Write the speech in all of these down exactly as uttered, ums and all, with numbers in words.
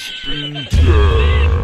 Gnällspiken!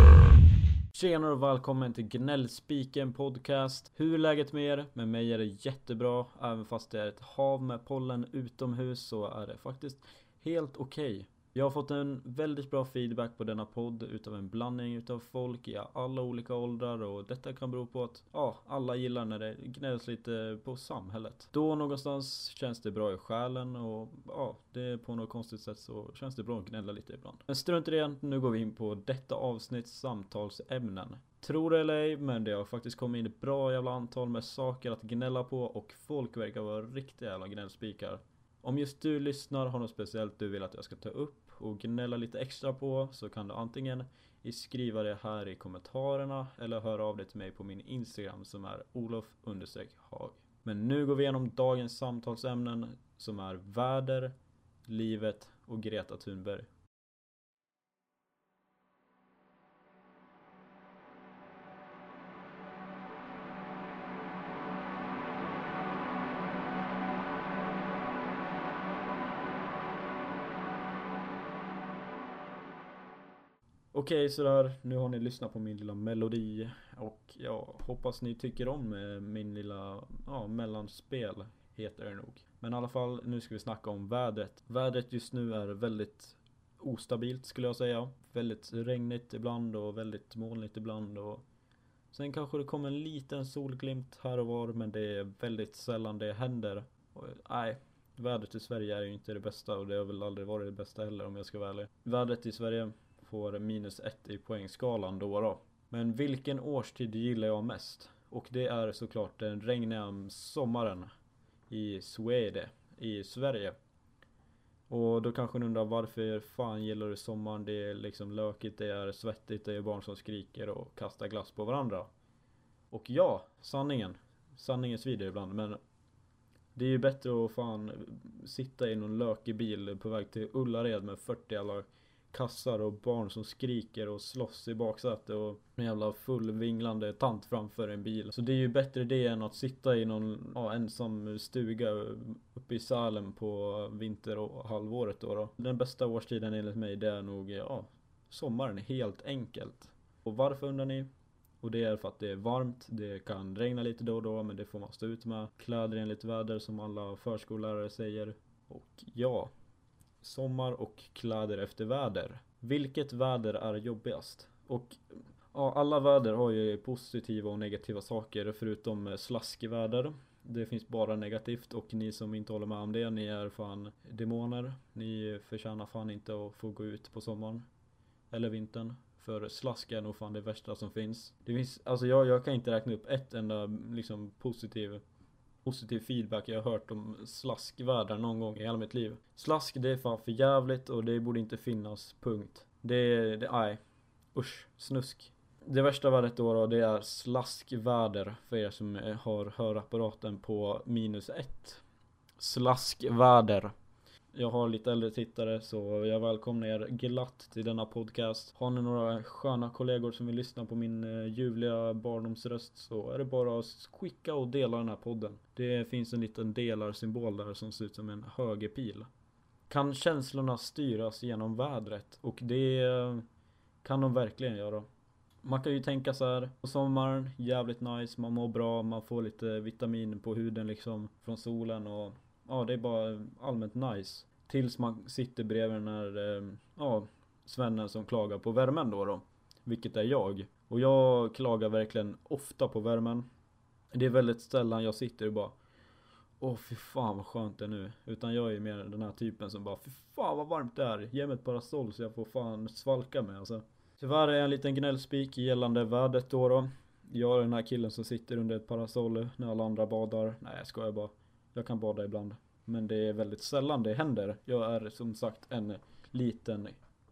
Tjenare och välkommen till Gnällspiken podcast. Hur är läget med er? Med mig är det jättebra. Även fast det är ett hav med pollen utomhus så är det faktiskt helt okej. Okay. Jag har fått en väldigt bra feedback på denna podd utav en blandning utav folk i alla olika åldrar, och detta kan bero på att ja, alla gillar när det gnälls lite på samhället. Då någonstans känns det bra i själen, och ja, det på något konstigt sätt så känns det bra att gnälla lite ibland. Men strunt i det, nu går vi in på detta avsnitts samtalsämnen. Tror det eller ej, men det har faktiskt kommit in ett bra jävla antal med saker att gnälla på, och folk verkar vara riktiga jävla gnällspikar. Om just du lyssnar har något speciellt du vill att jag ska ta upp och gnälla lite extra på, så kan du antingen skriva det här i kommentarerna eller höra av dig till mig på min Instagram som är Olof Undersökgård. Men nu går vi igenom dagens samtalsämnen som är väder, livet och Greta Thunberg. Okej, sådär, nu har ni lyssnat på min lilla melodi, och jag hoppas ni tycker om min lilla ja, mellanspel heter det nog. Men i alla fall, nu ska vi snacka om vädret. Vädret just nu är väldigt ostabilt skulle jag säga. Väldigt regnigt ibland och väldigt molnigt ibland. Och sen kanske det kommer en liten solglimt här och var, men det är väldigt sällan det händer. Och, nej. Vädret i Sverige är ju inte det bästa, och det har väl aldrig varit det bästa heller om jag ska vara ärlig. Vädret i Sverige får minus ett i poängskalan då då. Men vilken årstid gillar jag mest? Och det är såklart den regniga sommaren i Sverige, i Sverige. Och då kanske ni undrar, varför fan gillar du sommaren? Det är liksom lökigt, det är svettigt, det är barn som skriker och kastar glass på varandra. Och ja, sanningen. Sanningen svider ibland, men det är ju bättre att fan sitta i någon lökig bil på väg till Ullared med fyrtio alla kassar och barn som skriker och slåss i baksätet och en jävla fullvinglande tant framför en bil. Så det är ju bättre det än att sitta i någon ja, ensam stuga uppe i Sälen på vinter och halvåret då, då. Den bästa årstiden enligt mig, det är nog ja, sommaren helt enkelt. Och varför undrar ni? Och det är för att det är varmt, det kan regna lite då och då, men det får man stå ut med. Kläder enligt väder som alla förskollärare säger. Och ja, sommar och kläder efter väder. Vilket väder är jobbigast? Och ja, alla väder har ju positiva och negativa saker förutom slaskväder. Det finns bara negativt, och ni som inte håller med om det, ni är fan demoner. Ni förtjänar fan inte att få gå ut på sommaren eller vintern. För slask är nog fan det värsta som finns. Det finns alltså jag, jag kan inte räkna upp ett enda liksom positiv Positiv feedback jag har hört om slaskvärdar någon gång i hela mitt liv. Slask, det är fan för jävligt, och det borde inte finnas, punkt. Det är, det, nej, usch, snusk. Det värsta värdet då, då det är slaskvärdar för er som har hörapparaten på minus ett. Slaskvärdar. Jag har lite äldre tittare, så jag välkomnar er glatt till denna podcast. Har ni några sköna kollegor som vill lyssna på min ljuvliga barndomsröst, så är det bara att skicka och dela den här podden. Det finns en liten delarsymbol där som ser ut som en högerpil. Kan känslorna styras genom vädret? Och det kan de verkligen göra. Man kan ju tänka så här, på sommaren, jävligt nice, man mår bra, man får lite vitamin på huden liksom från solen, och ja, det är bara allmänt nice. Tills man sitter bredvid den här eh, ja, svennen som klagar på värmen då då. Vilket är jag. Och jag klagar verkligen ofta på värmen. Det är väldigt sällan jag sitter och bara åh, fy fan vad skönt det är nu. Utan jag är mer den här typen som bara fy fan vad varmt det är. Ge mig ett parasol så jag får fan svalka mig alltså. Tyvärr är jag en liten gnällspik gällande vädret då då. Jag är den här killen som sitter under ett parasol när alla andra badar. Nej, jag skojar bara. Jag kan bada ibland, men det är väldigt sällan det händer. Jag är som sagt en liten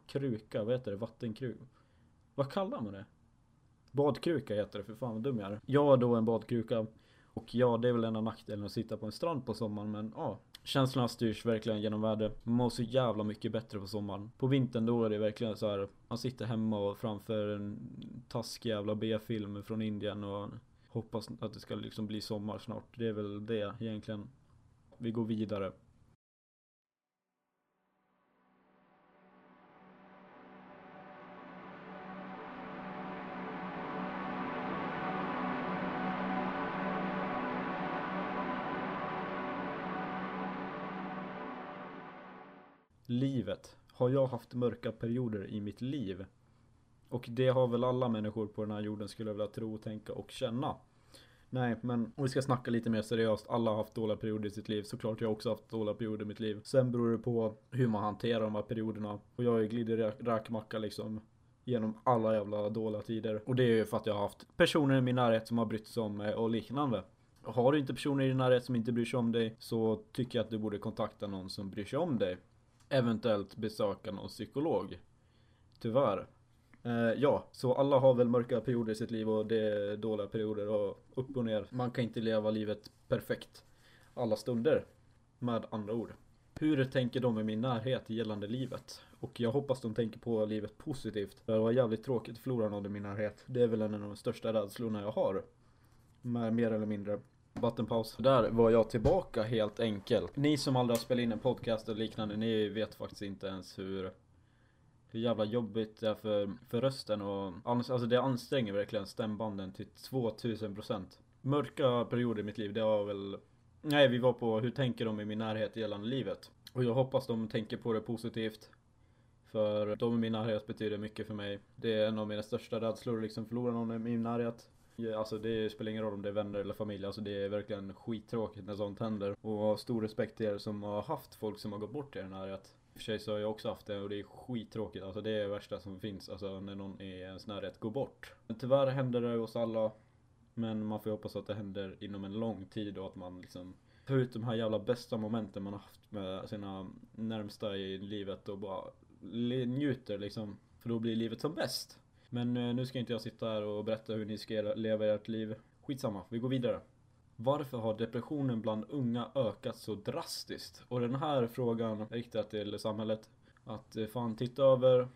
kruka, vad heter det? Vattenkruka. Vad kallar man det? Badkruka heter det, för fan vad dum jag är. Jag är då en badkruka, och ja, det är väl en av nackdelen att sitta på en strand på sommaren, men ja, känslorna styrs verkligen genom väder. Man mår så jävla mycket bättre på sommaren. På vintern då är det verkligen så här, man sitter hemma och framför en taskig jävla B-film från Indien och hoppas att det ska liksom bli sommar snart. Det är väl det egentligen. Vi går vidare. livet. Har jag haft mörka perioder i mitt liv? Och det har väl alla människor på den här jorden, skulle jag vilja tro, tänka och känna. Nej, men om vi ska snacka lite mer seriöst. Alla har haft dåliga perioder i sitt liv. Såklart jag har också haft dåliga perioder i mitt liv. Sen beror det på hur man hanterar de här perioderna. Och jag har ju glidit räkmacka liksom genom alla jävla dåliga tider. Och det är ju för att jag har haft personer i min närhet som har brytt sig om mig och liknande. Har du inte personer i din närhet som inte bryr sig om dig, så tycker jag att du borde kontakta någon som bryr sig om dig. Eventuellt besöka någon psykolog. Tyvärr. Ja, så alla har väl mörka perioder i sitt liv, och det är dåliga perioder och upp och ner. Man kan inte leva livet perfekt alla stunder, med andra ord. Hur tänker de i min närhet gällande livet? Och jag hoppas de tänker på livet positivt. Det var jävligt tråkigt att förlora någon i min närhet. Det är väl en av de största rädslorna jag har. Med mer eller mindre vattenpaus. Där var jag tillbaka helt enkelt. Ni som aldrig har spelat in en podcast eller liknande, ni vet faktiskt inte ens hur... Det är jävla jobbigt det är för, för rösten, och alltså det anstränger verkligen stämbanden till tvåtusen procent. Mörka perioder i mitt liv, det var väl... Nej, vi var på hur tänker de i min närhet gällande livet. Och jag hoppas de tänker på det positivt. För de i min närhet betyder mycket för mig. Det är en av mina största rädslor, liksom förlora någon i min närhet. Alltså det spelar ingen roll om det är vänner eller familj. Alltså det är verkligen skittråkigt när sånt händer. Och stor respekt till er som har haft folk som har gått bort i den närhet. I och för sig så har jag också haft det, och det är skittråkigt. Alltså det är det värsta som finns, alltså när någon i ens närhet går bort. Men tyvärr händer det hos alla. Men man får hoppas att det händer inom en lång tid, och att man liksom tar ut de här jävla bästa momenten man har haft med sina närmsta i livet och bara njuter liksom. För då blir livet som bäst. Men nu ska inte jag sitta här och berätta hur ni ska leva ert liv. Skitsamma, vi går vidare. Varför har depressionen bland unga ökat så drastiskt? Och den här frågan riktar till samhället. Att fan titta över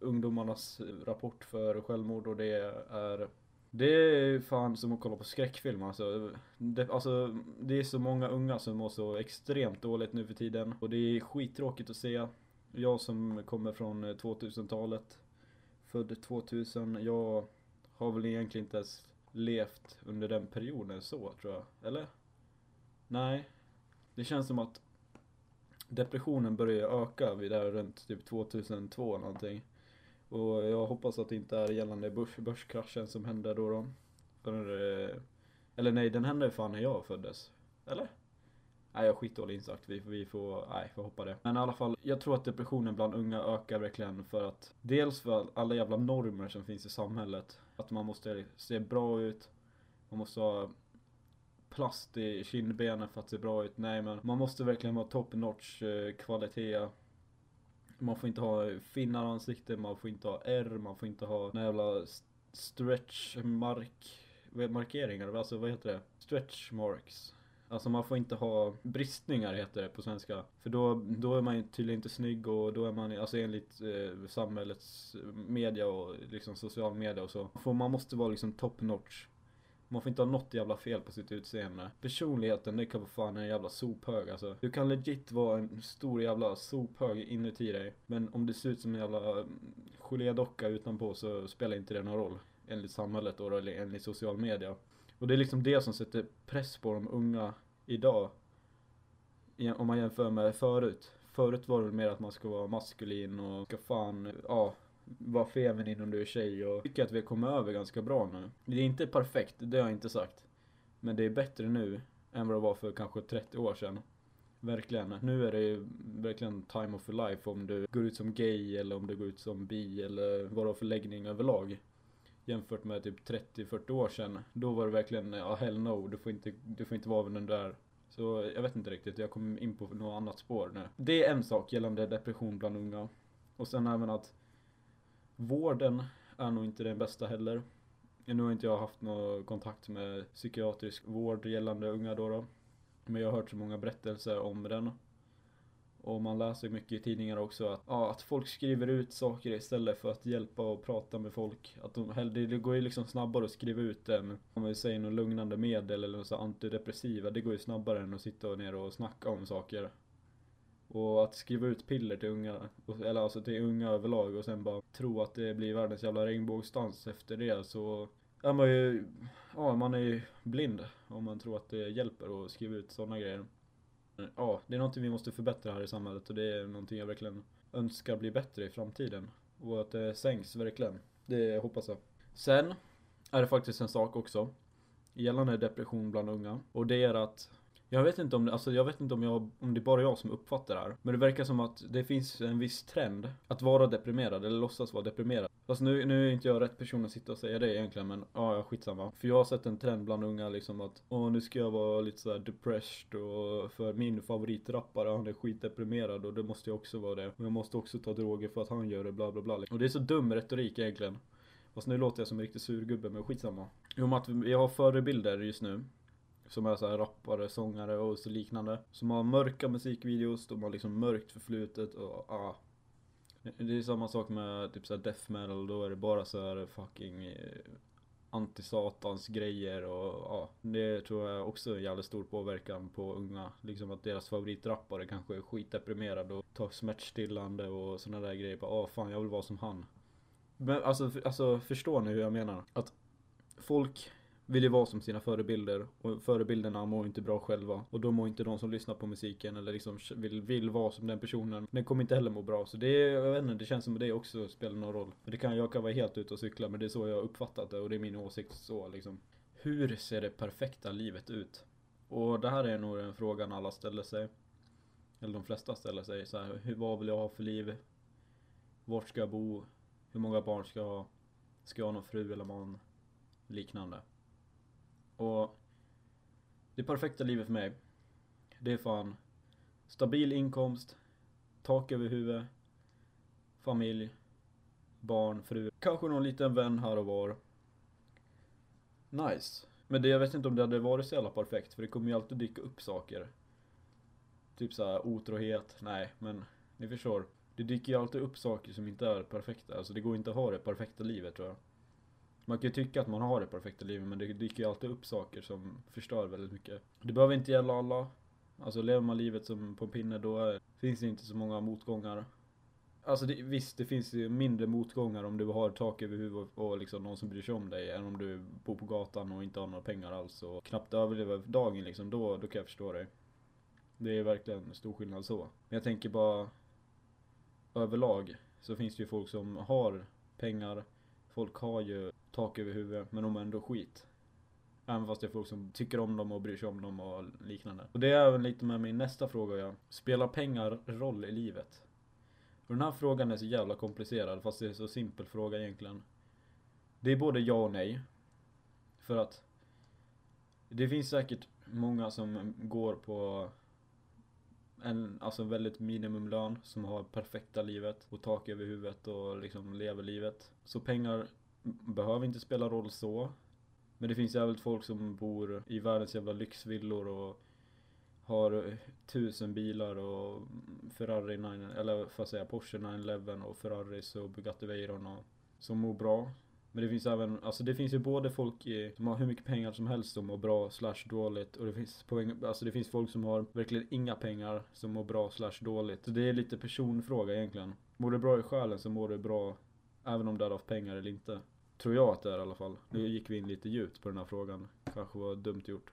ungdomarnas rapport för självmord, och det är... Det är fan som att kolla på skräckfilm alltså. Det, alltså, det är så många unga som mår så extremt dåligt nu för tiden. Och det är skittråkigt att se. Jag som kommer från tvåtusentalet, född tvåtusen, jag har väl egentligen inte ens... levt under den perioden så, tror jag. Eller? Nej. Det känns som att depressionen börjar öka vid där runt typ tvåtusentvå eller någonting. Och jag hoppas att det inte är gällande börs- börskraschen som hände då då. För, eller nej, den hände fan när jag föddes. Eller? Nej, jag är skitdålig insakt. Vi, vi får, nej, får hoppa det. Men i alla fall, jag tror att depressionen bland unga ökar verkligen för att... Dels för alla jävla normer som finns i samhället. Att man måste se bra ut. Man måste ha plast i kindbenen för att se bra ut. Nej, men man måste verkligen ha top notch kvalitet. Man får inte ha finnar ansikte. Man får inte ha R. Man får inte ha jävla stretchmark... Markeringar, alltså vad heter det? Stretchmarks. Alltså man får inte ha bristningar heter det på svenska. För då, då är man tydligen inte snygg, och då är man alltså enligt eh, samhällets media och liksom social media och så. För man måste vara liksom top notch. Man får inte ha något jävla fel på sitt utseende. Personligheten, det kan vara fan en jävla sophög alltså. Du kan legit vara en stor jävla sophög inuti dig. Men om det ser ut som en jävla gelédocka utanpå, så spelar inte det någon roll. Enligt samhället då, eller enligt social media. Och det är liksom det som sätter press på de unga idag. Om man jämför med förut. Förut var det mer att man ska vara maskulin och ska fan, ja, vara feminin om du är tjej. Och tycker att vi kommer över ganska bra nu. Det är inte perfekt, det har jag inte sagt. Men det är bättre nu än vad det var för kanske trettio år sedan. Verkligen. Nu är det ju verkligen time of your life om du går ut som gay eller om du går ut som bi eller vad det är för läggning överlag. Jämfört med typ trettio till fyrtio år sedan. Då var det verkligen, ja, hell no. Du får inte, du får inte vara över den där. Så jag vet inte riktigt. Jag kommer in på något annat spår nu. Det är en sak gällande depression bland unga. Och sen även att vården är nog inte den bästa heller. Nu har inte jag haft någon kontakt med psykiatrisk vård gällande unga då då. Men jag har hört så många berättelser om den. Och man läser mycket i tidningar också att, ja, att folk skriver ut saker istället för att hjälpa och prata med folk. Att de, det går ju liksom snabbare att skriva ut än, om vi säger något lugnande medel eller något så antidepressiva. Det går ju snabbare än att sitta ner och snacka om saker. Och att skriva ut piller till unga, eller alltså till unga överlag, och sen bara tro att det blir världens jävla regnbågsdans efter det, så är man ju, ja, man är ju blind om man tror att det hjälper att skriva ut sådana grejer. ja, det är någonting vi måste förbättra här i samhället, och det är någonting jag verkligen önskar bli bättre i framtiden. Och att det sänks verkligen. Det hoppas jag. Sen är det faktiskt en sak också gällande depression bland unga, och det är att jag vet inte om det, alltså jag vet inte om jag om det är bara jag som uppfattar det här, men det verkar som att det finns en viss trend att vara deprimerad eller låtsas vara deprimerad. Fast nu, nu är inte jag rätt person att sitta och säga det egentligen, men ja, skitsamma. För jag har sett en trend bland unga liksom att åh, nu ska jag vara lite så här depressed, och för min favoritrappare, han är skitdeprimerad och det måste jag också vara det. Men jag måste också ta droger för att han gör det, bla bla bla. Och det är så dum retorik egentligen. Fast nu låter jag som en riktig surgubbe, men skitsamma. Jo, att jag har förebilder just nu som är så här rappare, sångare och så liknande, som har mörka musikvideos, de har liksom mörkt förflutet och ah. Det är samma sak med typ så här death metal, då är det bara så här fucking antisatans grejer och ja, det tror jag också är en jävligt stor påverkan på unga, liksom att deras favoritrappare kanske är skitdeprimerad och tar smärtstillande och såna där grejer, bara ah, fan jag vill vara som han. Men alltså, alltså förstår ni hur jag menar? Att folk vill ju vara som sina förebilder, och förebilderna mår inte bra själva, och då mår inte de som lyssnar på musiken eller liksom vill, vill vara som den personen. Den kommer inte heller må bra, så det, jag vet inte, det känns som att det också spelar någon roll. Det kan, jag kan vara helt ute och cykla, men det är så jag uppfattat det, och det är min åsikt så liksom. Hur ser det perfekta livet ut? Och det här är nog en frågan alla ställer sig, eller de flesta ställer sig så här, hur, vad vill jag ha för liv? Vart ska jag bo? Hur många barn ska jag ha? Ska jag ha någon fru eller man? Liknande. Och det perfekta livet för mig, det är fan stabil inkomst, tak över huvudet, familj, barn, fru, kanske någon liten vän här och var. Nice. Men det, jag vet inte om det hade varit så jävla perfekt, för det kommer ju alltid dyka upp saker. Typ så här otrohet, nej, men ni förstår. Det dyker ju alltid upp saker som inte är perfekta, alltså det går inte att ha det perfekta livet tror jag. Man kan ju tycka att man har det perfekta livet, men det dyker ju alltid upp saker som förstör väldigt mycket. Det behöver inte gälla alla. Alltså lever man livet som på en pinne, då är, finns det inte så många motgångar. Alltså det, visst, det finns ju mindre motgångar om du har tak över huvudet och liksom någon som bryr sig om dig, än om du bor på gatan och inte har några pengar alls och knappt överlever dagen liksom. Då, då kan jag förstå dig. Det är verkligen stor skillnad så. Men jag tänker bara överlag så finns det ju folk som har pengar. Folk har ju tak över huvudet, men de är ändå skit. Även fast det är folk som tycker om dem och bryr sig om dem och liknande. Och det är även lite med min nästa fråga. Jag. Spelar pengar roll i livet? Och den här frågan är så jävla komplicerad, fast det är så simpel fråga egentligen. Det är både ja och nej. För att det finns säkert många som går på en, alltså väldigt minimumlön, som har perfekta livet och tak över huvudet och liksom lever livet. Så pengar behöver inte spela roll så. Men det finns jävligt folk som bor i världens jävla lyxvillor och har tusen bilar och Ferrari nio, eller får jag säga Porsche nio elva och Ferraris och Bugatti Veyron och, som mår bra. Men det finns även, alltså det finns ju både folk i, som har hur mycket pengar som helst som mår bra slash dåligt. Och det finns, poäng, alltså det finns folk som har verkligen inga pengar som mår bra slash dåligt. Så det är lite personfråga egentligen. Mår du bra i själen så mår du bra även om du har haft pengar eller inte. Tror jag att det är i alla fall. Nu gick vi in lite djupt på den här frågan. Kanske var dumt gjort.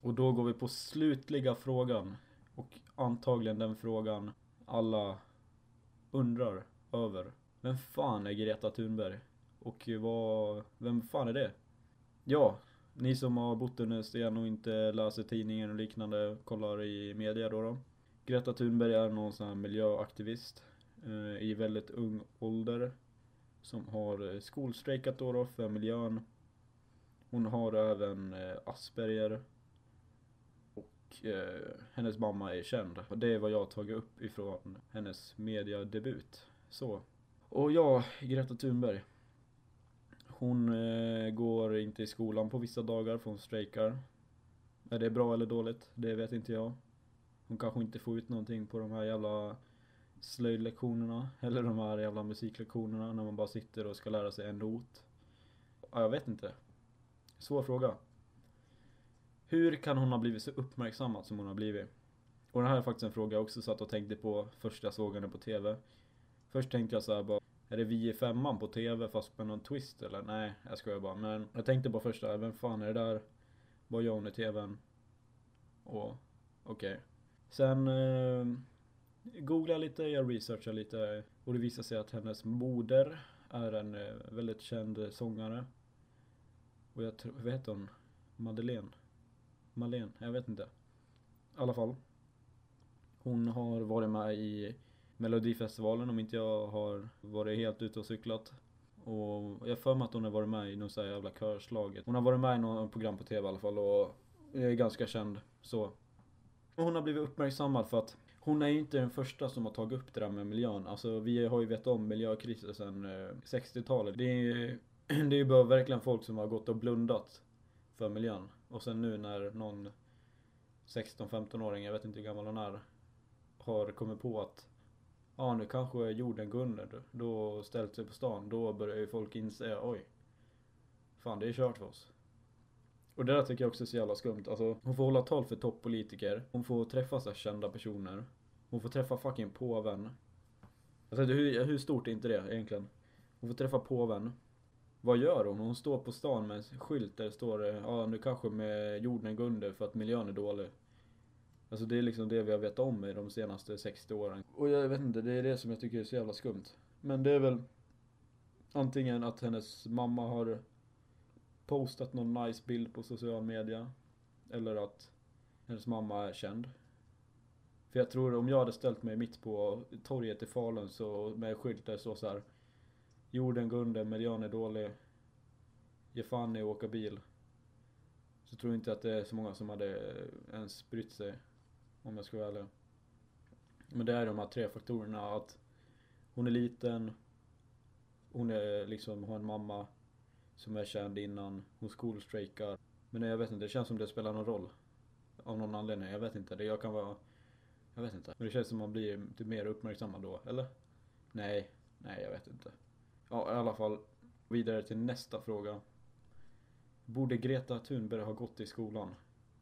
Och då går vi på slutliga frågan. Och antagligen den frågan alla undrar över. Vem fan är Greta Thunberg? Och vad, vem fan är det? Ja, ni som har bott under sten och inte läser tidningen och liknande, kollar i media då då. Greta Thunberg är någon sån här miljöaktivist eh, i väldigt ung ålder, som har skolstrejkat då då för miljön. Hon har även eh, Asperger. Hennes mamma är känd. Och det är vad jag har tagit upp ifrån hennes mediadebut. Så. Och ja, Greta Thunberg. Hon eh, går inte i skolan på vissa dagar för hon strejkar. Är det bra eller dåligt? Det vet inte jag. Hon kanske inte får ut någonting på de här jävla slöjdlektionerna. Eller de här jävla musiklektionerna när man bara sitter och ska lära sig en not. Ja, jag vet inte. Svår fråga. Hur kan hon ha blivit så uppmärksammad som hon har blivit? Och det här är faktiskt en fråga jag också satt och tänkte på första sågande på tv. Först tänkte jag så här bara, är det vi i femman på tv fast med någon twist eller? Nej, jag skojar bara. Men jag tänkte bara först där, vem fan är det där? Vad gör hon i tvn? Åh, okej. Okay. Sen eh, googlar lite, jag researchar lite. Och det visar sig att hennes moder är en eh, väldigt känd sångare. Och jag tror, vad heter hon? Madeleine. Madeleine, jag vet inte. I alla fall. Hon har varit med i Melodifestivalen om inte jag har varit helt ute och cyklat. Och jag för mig att hon har varit med i någon så här jävla körslaget. Hon har varit med i något program på tv i alla fall och är ganska känd. Så. Hon har blivit uppmärksammad för att hon är ju inte den första som har tagit upp det där med miljön. Alltså vi har ju vetat om miljökrisen sedan sextiotalet. Det är ju det är bara verkligen folk som har gått och blundat för miljön. Och sen nu när någon sexton femton åring, jag vet inte hur gammal hon är, har kommit på att ja, nu kanske jorden går under, då ställt sig på stan, då börjar ju folk inse, oj, fan det är kört för oss. Och det där tycker jag också är så jävla skumt. Alltså, hon får hålla tal för toppolitiker, hon får träffa så här kända personer, hon får träffa fucking påven. Alltså hur, hur stort är inte det egentligen? Hon får träffa påven. Vad gör hon? Hon står på stan med en skylt där det står, ja nu kanske med jorden går under för att miljön är dålig. Alltså det är liksom det vi har vetat om i de senaste sextio åren. Och jag vet inte, det är det som jag tycker är så jävla skumt. Men det är väl antingen att hennes mamma har postat någon nice bild på social media. Eller att hennes mamma är känd. För jag tror om jag hade ställt mig mitt på torget i Falun så med skyltar så så här. Jorden går under, miljön är dålig. Ge fan i att åka bil. Så tror jag inte att det är så många som hade ens brytt sig. Om jag ska vara ärlig. Men det är de här tre faktorerna. Att hon är liten. Hon är liksom, har en mamma som är känd innan. Hon skolstrejkar. Men jag vet inte, det känns som det spelar någon roll. Av någon anledning, jag vet inte. Det jag kan vara, jag vet inte. Men det känns som man blir typ mer uppmärksamma då, eller? Nej, nej jag vet inte. Ja, i alla fall. Vidare till nästa fråga. Borde Greta Thunberg ha gått i skolan?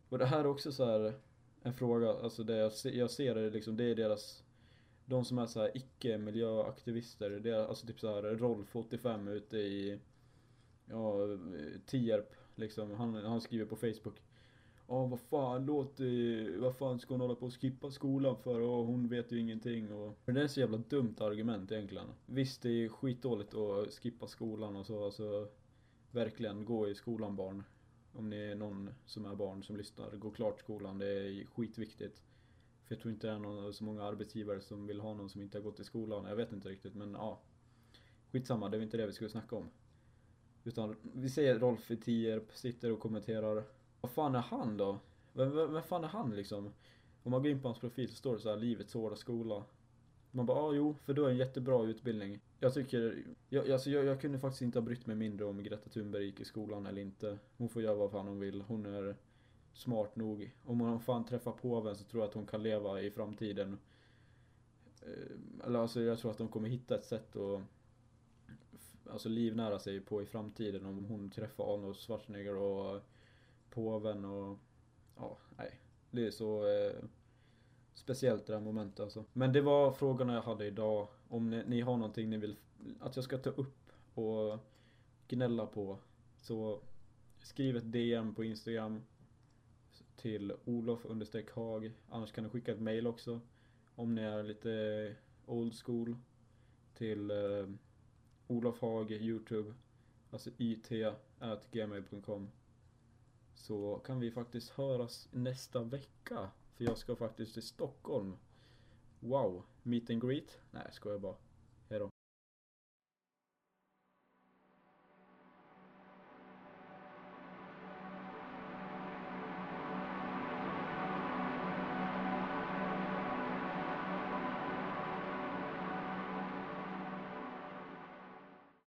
Och det här är också så här en fråga, alltså det jag, se, jag ser det liksom, det är deras, de som är så här icke-miljöaktivister, det är alltså typ så här Rolf åttiofem ute i ja, Tierp liksom, han, han skriver på Facebook. Ja, vad fan, låt, vad fan ska hon hålla på att skippa skolan för? Och hon vet ju ingenting. Och det är ett så jävla dumt argument egentligen. Visst, det är skitdåligt att skippa skolan och så, alltså verkligen, gå i skolan barn. Om ni är någon som är barn som lyssnar, gå klart skolan, det är skitviktigt. För jag tror inte det är någon, så många arbetsgivare som vill ha någon som inte har gått i skolan. Jag vet inte riktigt, men ja. Skitsamma, det är inte det vi skulle snacka om. Utan vi säger Rolf i Tierp sitter och kommenterar. Vad fan är han då? Vem, vem, vem fan är han liksom? Om man går in på hans profil så står det så här, livets hårda skola. Man bara, ah, jo, för du har en jättebra utbildning. Jag tycker, jag, alltså, jag, jag kunde faktiskt inte ha brytt mig mindre om Greta Thunberg gick i skolan eller inte. Hon får göra vad fan hon vill, hon är smart nog. Om hon fan träffar påven så tror jag att hon kan leva i framtiden. Eller alltså jag tror att de kommer hitta ett sätt att alltså, livnära sig på i framtiden. Om hon träffar Arnold Schwarzenegger och påven och ja, nej. Det är så... Eh, speciellt det här momentet alltså. Men det var frågorna jag hade idag. Om ni, ni har någonting ni vill att jag ska ta upp och gnälla på, så skriv ett D M på Instagram till Olof Undersökgård. Annars kan ni skicka ett mail också. Om ni är lite old school, till eh, Olof Hag YouTube, alltså it at gmail dot com. Så kan vi faktiskt höras nästa vecka. För jag ska faktiskt till Stockholm. Wow, meet and greet? Nej, ska jag bara.